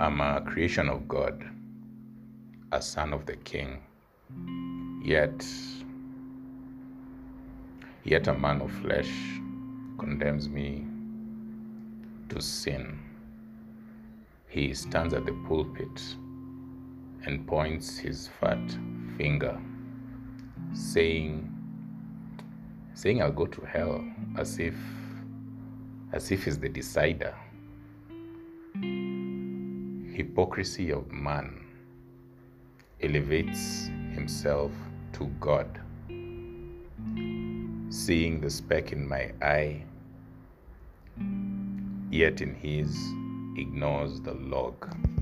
I'm a creation of God, a son of the King, yet a man of flesh condemns me to sin. He stands at the pulpit and points his fat finger, saying I'll go to hell, as if he's the decider. Hypocrisy of man elevates himself to God. Seeing the speck in my eye, yet in his ignores the log.